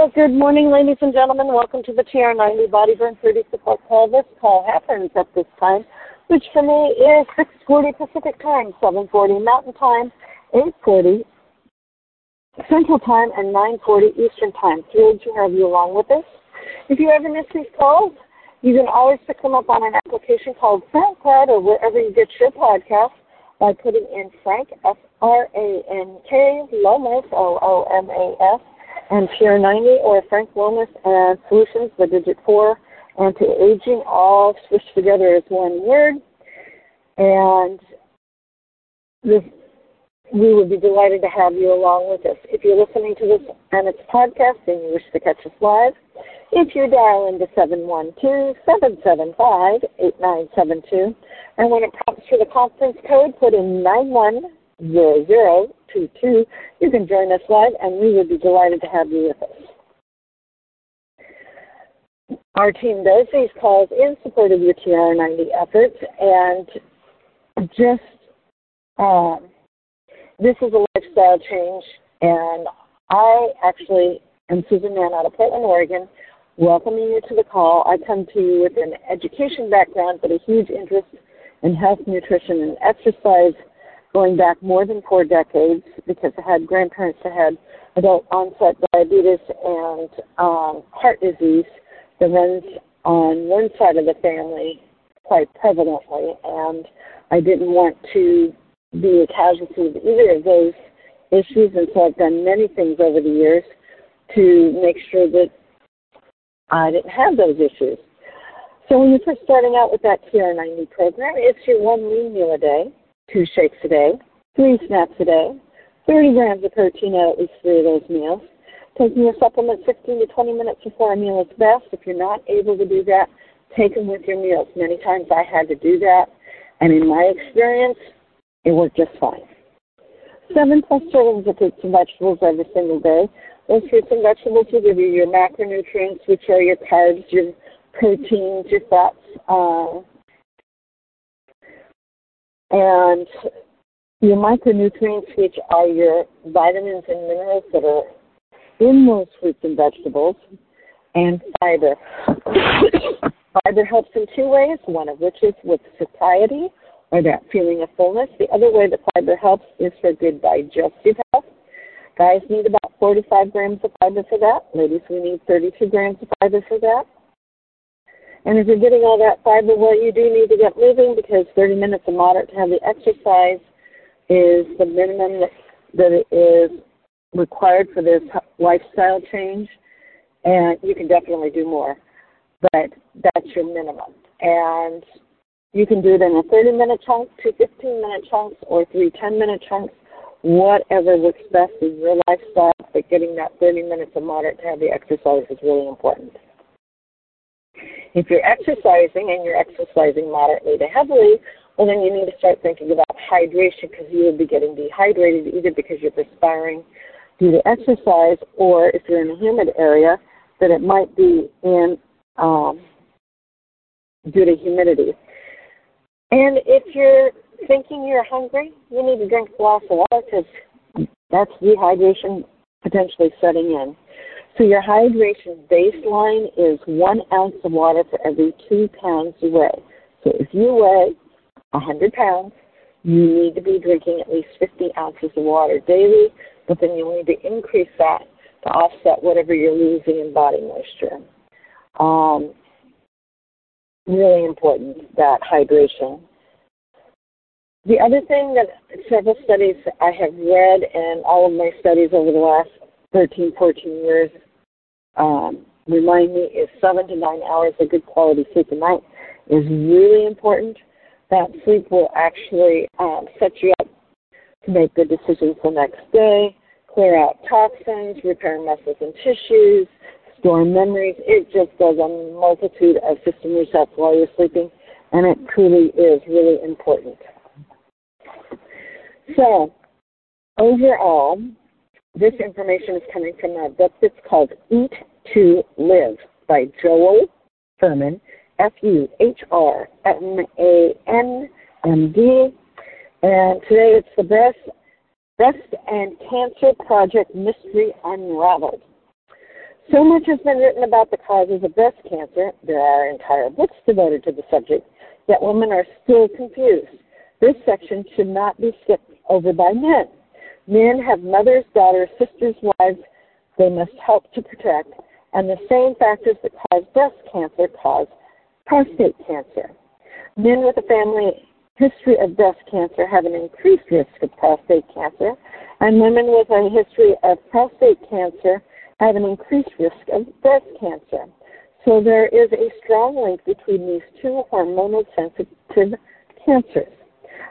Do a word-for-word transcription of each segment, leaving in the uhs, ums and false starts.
Well, good morning, ladies and gentlemen. Welcome to the T R ninety Body Burn thirty Support Call. This call happens at this time, which for me is six forty Pacific Time, seven forty Mountain Time, eight forty Central Time, and nine forty Eastern Time. Thrilled to have you along with us. If you ever miss these calls, you can always pick them up on an application called SoundCloud or wherever you get your podcast by putting in Frank, F R A N K, Lomas, L O M A S, and T R ninety, or Frank Wellness and Solutions, the digit four, anti-aging, all swished together as one word. And this, we would be delighted to have you along with us. If you're listening to this and it's podcast and you wish to catch us live, if you dial into seven one two, seven seven five, eight nine seven two, and when it prompts for the conference code, put in nine one zero zero two two, you can join us live, and we would be delighted to have you with us. Our team does these calls in support of your T R ninety efforts, and just um, this is a lifestyle change, and I actually am Susan Mahon out of Portland, Oregon, welcoming you to the call. I come to you with an education background, but a huge interest in health, nutrition, and exercise, going back more than four decades because I had grandparents that had adult-onset diabetes and um, heart disease that runs on one side of the family quite prevalently, and I didn't want to be a casualty of either of those issues, and so I've done many things over the years to make sure that I didn't have those issues. So when you're first starting out with that T R ninety program, it's your one lean meal a day, two shakes a day, three snacks a day, thirty grams of protein at at least three of those meals, taking your supplements fifteen to twenty minutes before a meal is best. If you're not able to do that, take them with your meals. Many times I had to do that, and in my experience, it worked just fine. Seven plus servings of fruits and vegetables every single day. Those fruits and vegetables will give you your macronutrients, which are your carbs, your proteins, your fats, um, and your micronutrients, which are your vitamins and minerals that are in those fruits and vegetables, and fiber. Fiber helps in two ways, one of which is with satiety, or that feeling of fullness. The other way that fiber helps is for good digestive health. Guys need about forty-five grams of fiber for that. Ladies, we need thirty-two grams of fiber for that. And if you're getting all that fiber, well, you do need to get moving, because thirty minutes of moderate to heavy exercise is the minimum that, that is required for this lifestyle change. And you can definitely do more, but that's your minimum. And you can do it in a thirty-minute chunk, two fifteen-minute chunks, or three ten-minute chunks, whatever works best in your lifestyle, but getting that thirty minutes of moderate to heavy exercise is really important. If you're exercising and you're exercising moderately to heavily, well, then you need to start thinking about hydration, because you will be getting dehydrated either because you're perspiring due to exercise, or if you're in a humid area, that it might be in um, due to humidity. And if you're thinking you're hungry, you need to drink a glass of water, because that's dehydration potentially setting in. So your hydration baseline is one ounce of water for every two pounds you weigh. So if you weigh one hundred pounds, you need to be drinking at least fifty ounces of water daily, but then you'll need to increase that to offset whatever you're losing in body moisture. Um, really important, that hydration. The other thing that several studies I have read, and all of my studies over the last thirteen, fourteen years um, remind me, is seven to nine hours of good quality sleep a night is really important. That sleep will actually um, set you up to make good decisions the next day, clear out toxins, repair muscles and tissues, store memories. It just does a multitude of system resets while you're sleeping, and it truly is really important. So, overall, this information is coming from a book that's called Eat to Live by Joel Fuhrman, F U H R M A N M D. And today it's the Breast, Breast and Cancer Project Mystery Unraveled. So much has been written about the causes of breast cancer. There are entire books devoted to the subject, yet women are still confused. This section should not be skipped over by men. Men have mothers, daughters, sisters, wives they must help to protect, and the same factors that cause breast cancer cause prostate cancer. Men with a family history of breast cancer have an increased risk of prostate cancer, and women with a history of prostate cancer have an increased risk of breast cancer. So there is a strong link between these two hormonal sensitive cancers.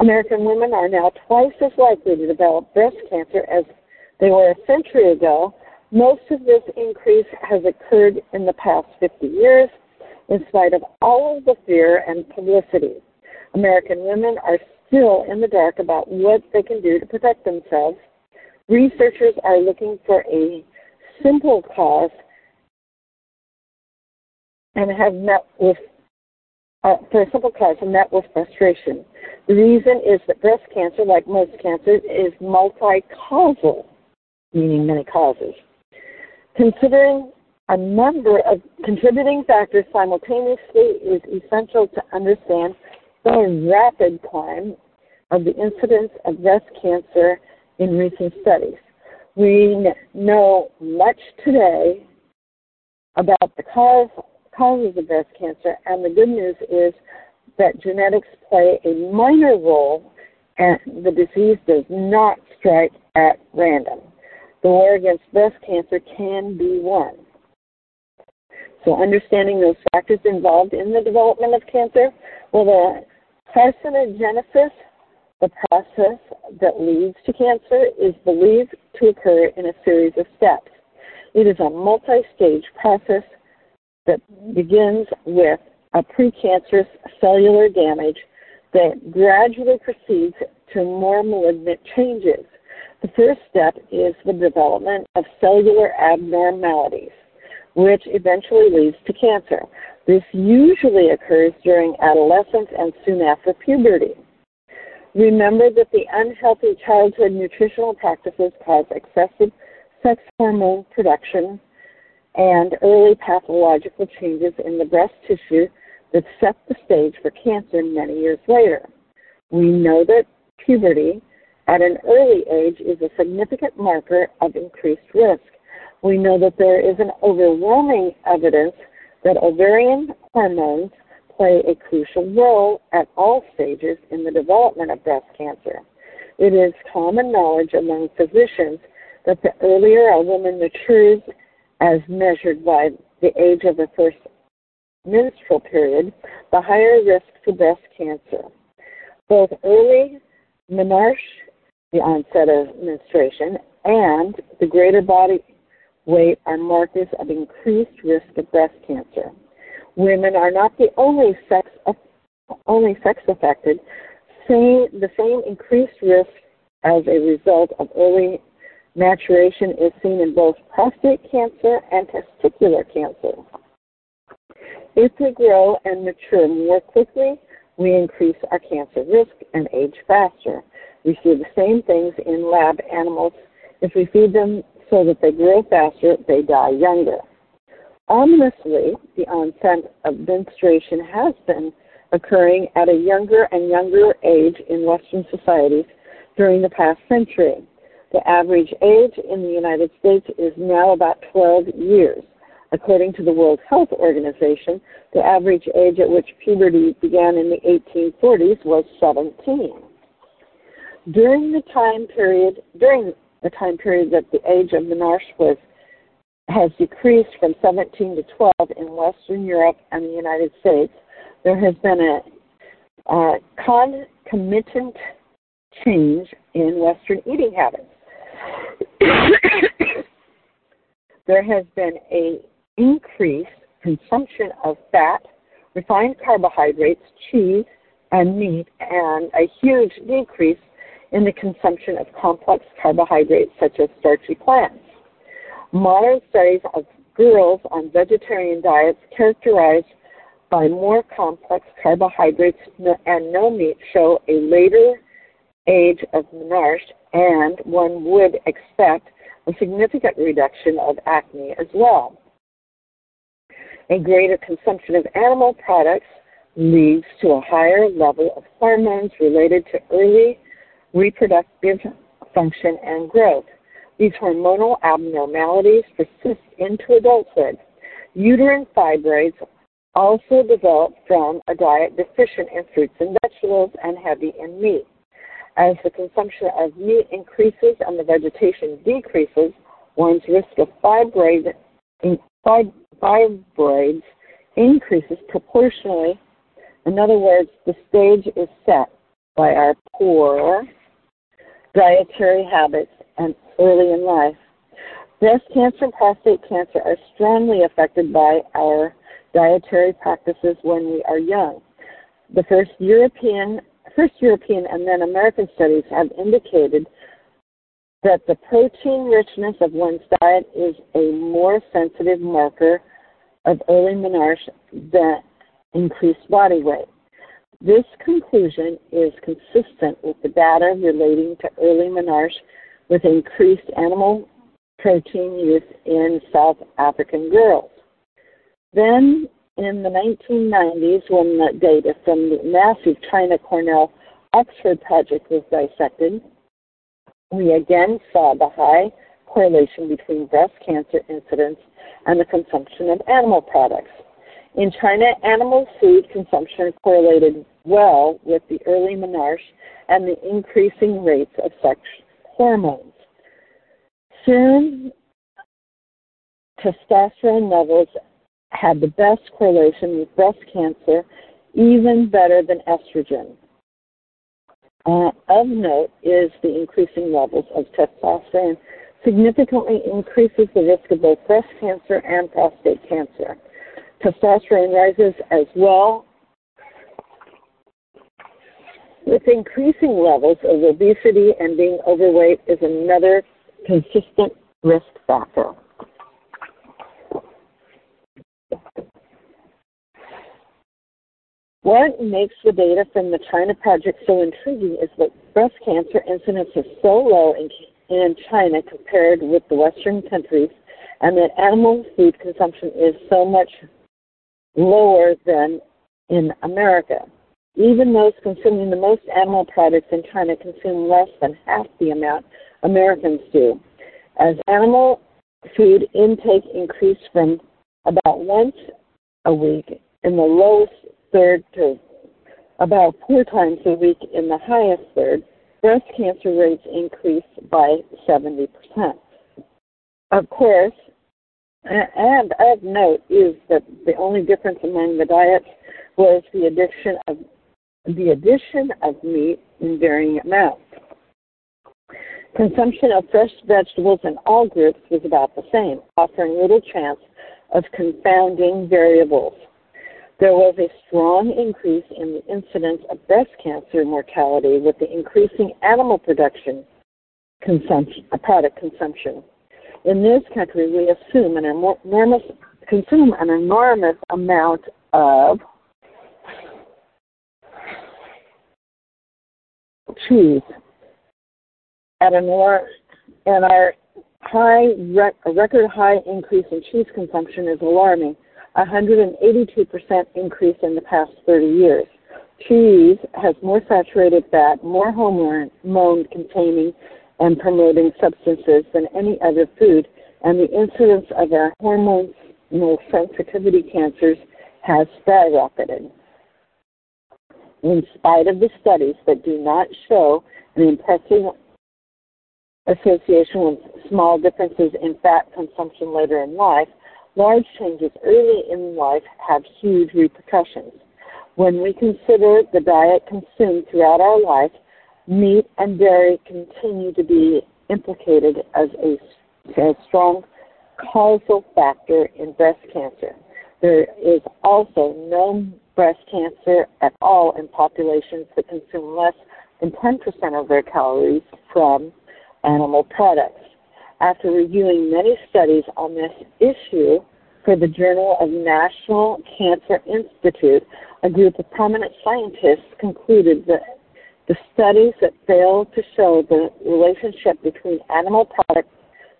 American women are now twice as likely to develop breast cancer as they were a century ago. Most of this increase has occurred in the past fifty years, in spite of all of the fear and publicity. American women are still in the dark about what they can do to protect themselves. Researchers are looking for a simple cause and have met with uh, for a simple cause and met with frustration. The reason is that breast cancer, like most cancers, is multi-causal, meaning many causes. Considering a number of contributing factors simultaneously is essential to understand the rapid climb of the incidence of breast cancer in recent studies. We know much today about the cause, causes of breast cancer, and the good news is that genetics play a minor role, and the disease does not strike at random. The war against breast cancer can be won. So understanding those factors involved in the development of cancer, well, the carcinogenesis, the process that leads to cancer, is believed to occur in a series of steps. It is a multi-stage process that begins with a precancerous cellular damage that gradually proceeds to more malignant changes. The first step is the development of cellular abnormalities, which eventually leads to cancer. This usually occurs during adolescence and soon after puberty. Remember that the unhealthy childhood nutritional practices cause excessive sex hormone production and early pathological changes in the breast tissue that set the stage for cancer many years later. We know that puberty at an early age is a significant marker of increased risk. We know that there is an overwhelming evidence that ovarian hormones play a crucial role at all stages in the development of breast cancer. It is common knowledge among physicians that the earlier a woman matures, as measured by the age of her first menstrual period, the higher risk for breast cancer. Both early menarche, the onset of menstruation, and the greater body weight are markers of increased risk of breast cancer. Women are not the only sex only sex affected. Same, the same increased risk as a result of early maturation is seen in both prostate cancer and testicular cancer. If we grow and mature more quickly, we increase our cancer risk and age faster. We see the same things in lab animals. If we feed them so that they grow faster, they die younger. Ominously, the onset of menstruation has been occurring at a younger and younger age in Western societies during the past century. The average age in the United States is now about twelve years. According to the World Health Organization, the average age at which puberty began in the eighteen forties was seventeen. During the time period, during the time period that the age of menarche was, has decreased from seventeen to twelve in Western Europe and the United States, there has been a, a concomitant change in Western eating habits. There has been an increased consumption of fat, refined carbohydrates, cheese, and meat, and a huge decrease in the consumption of complex carbohydrates such as starchy plants. Modern studies of girls on vegetarian diets characterized by more complex carbohydrates and no meat show a later age of menarche, and one would expect a significant reduction of acne as well. And greater consumption of animal products leads to a higher level of hormones related to early reproductive function and growth. These hormonal abnormalities persist into adulthood. Uterine fibroids also develop from a diet deficient in fruits and vegetables and heavy in meat. As the consumption of meat increases and the vegetation decreases, one's risk of fibroid, fibroids increases proportionally. In other words, the stage is set by our poor dietary habits and early in life. Breast cancer and prostate cancer are strongly affected by our dietary practices when we are young. The first European, first European and then American studies have indicated that the protein richness of one's diet is a more sensitive marker of early menarche than increased body weight. This conclusion is consistent with the data relating to early menarche with increased animal protein use in South African girls. Then, in the nineteen nineties, when the data from the massive China-Cornell-Oxford project was dissected, we again saw the high correlation between breast cancer incidence and the consumption of animal products. In China, animal food consumption correlated well with the early menarche and the increasing rates of sex hormones. Soon, testosterone levels had the best correlation with breast cancer, even better than estrogen. Uh, of note is the increasing levels of testosterone significantly increases the risk of both breast cancer and prostate cancer. Testosterone rises as well with increasing levels of obesity, and being overweight is another consistent risk factor. What makes the data from the China Project so intriguing is that breast cancer incidence is so low in, in China compared with the Western countries, and that animal food consumption is so much lower than in America. Even those consuming the most animal products in China consume less than half the amount Americans do. As animal food intake increased from about once a week in the lowest third to about four times a week in the highest third, breast cancer rates increased by seventy percent. Of course, and of note is that the only difference among the diets was the addition of the addition of meat in varying amounts. Consumption of fresh vegetables in all groups was about the same, offering little chance of confounding variables. There was a strong increase in the incidence of breast cancer mortality with the increasing animal production consumption, product consumption. In this country, we assume an enormous, consume an enormous amount of cheese at an and our high rec, record high increase in cheese consumption is alarming. one hundred eighty-two percent increase in the past thirty years. Cheese has more saturated fat, more hormone-containing and promoting substances than any other food, and the incidence of our hormonal sensitivity cancers has skyrocketed. In spite of the studies that do not show an impressive association with small differences in fat consumption later in life, large changes early in life have huge repercussions. When we consider the diet consumed throughout our life, meat and dairy continue to be implicated as a, a strong causal factor in breast cancer. There is also no breast cancer at all in populations that consume less than ten percent of their calories from animal products. After reviewing many studies on this issue for the Journal of National Cancer Institute, a group of prominent scientists concluded that the studies that failed to show the relationship between animal product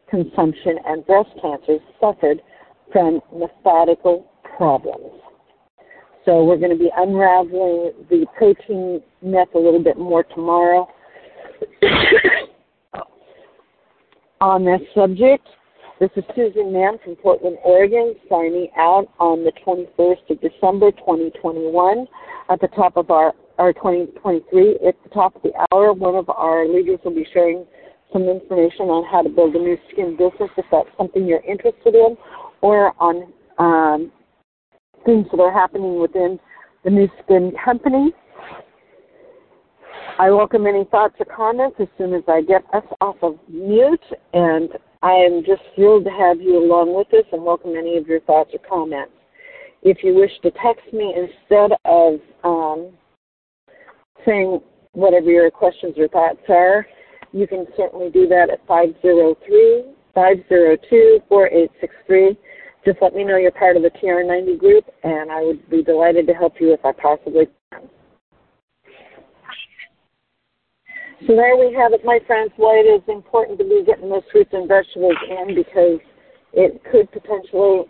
consumption and breast cancer suffered from methodical problems. So we're going to be unraveling the protein myth a little bit more tomorrow on this subject. This is Susan Mahon from Portland, Oregon, signing out on the twenty-first of December, twenty twenty-one. At the top of our, our twenty twenty-three, at the top of the hour, one of our leaders will be sharing some information on how to build a new skin business, if that's something you're interested in, or on um, things that are happening within the new skin company. I welcome any thoughts or comments as soon as I get us off of mute, and I am just thrilled to have you along with us and welcome any of your thoughts or comments. If you wish to text me instead of um, saying whatever your questions or thoughts are, you can certainly do that at five oh three, five oh two, four eight six three. Just let me know you're part of the T R ninety group, and I would be delighted to help you if I possibly can. So there we have it, my friends, why it is important to be getting those fruits and vegetables in, because it could potentially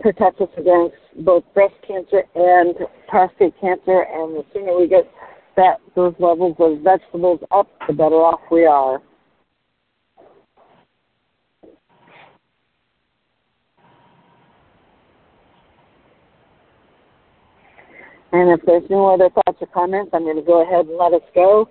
protect us against both breast cancer and prostate cancer, and the sooner we get that those levels of vegetables up, the better off we are. And if there's no other thoughts or comments, I'm going to go ahead and let us go.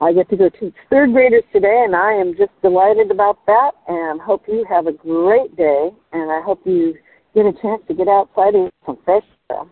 I get to go teach third graders today, and I am just delighted about that, and hope you have a great day, and I hope you get a chance to get outside and get some fresh air.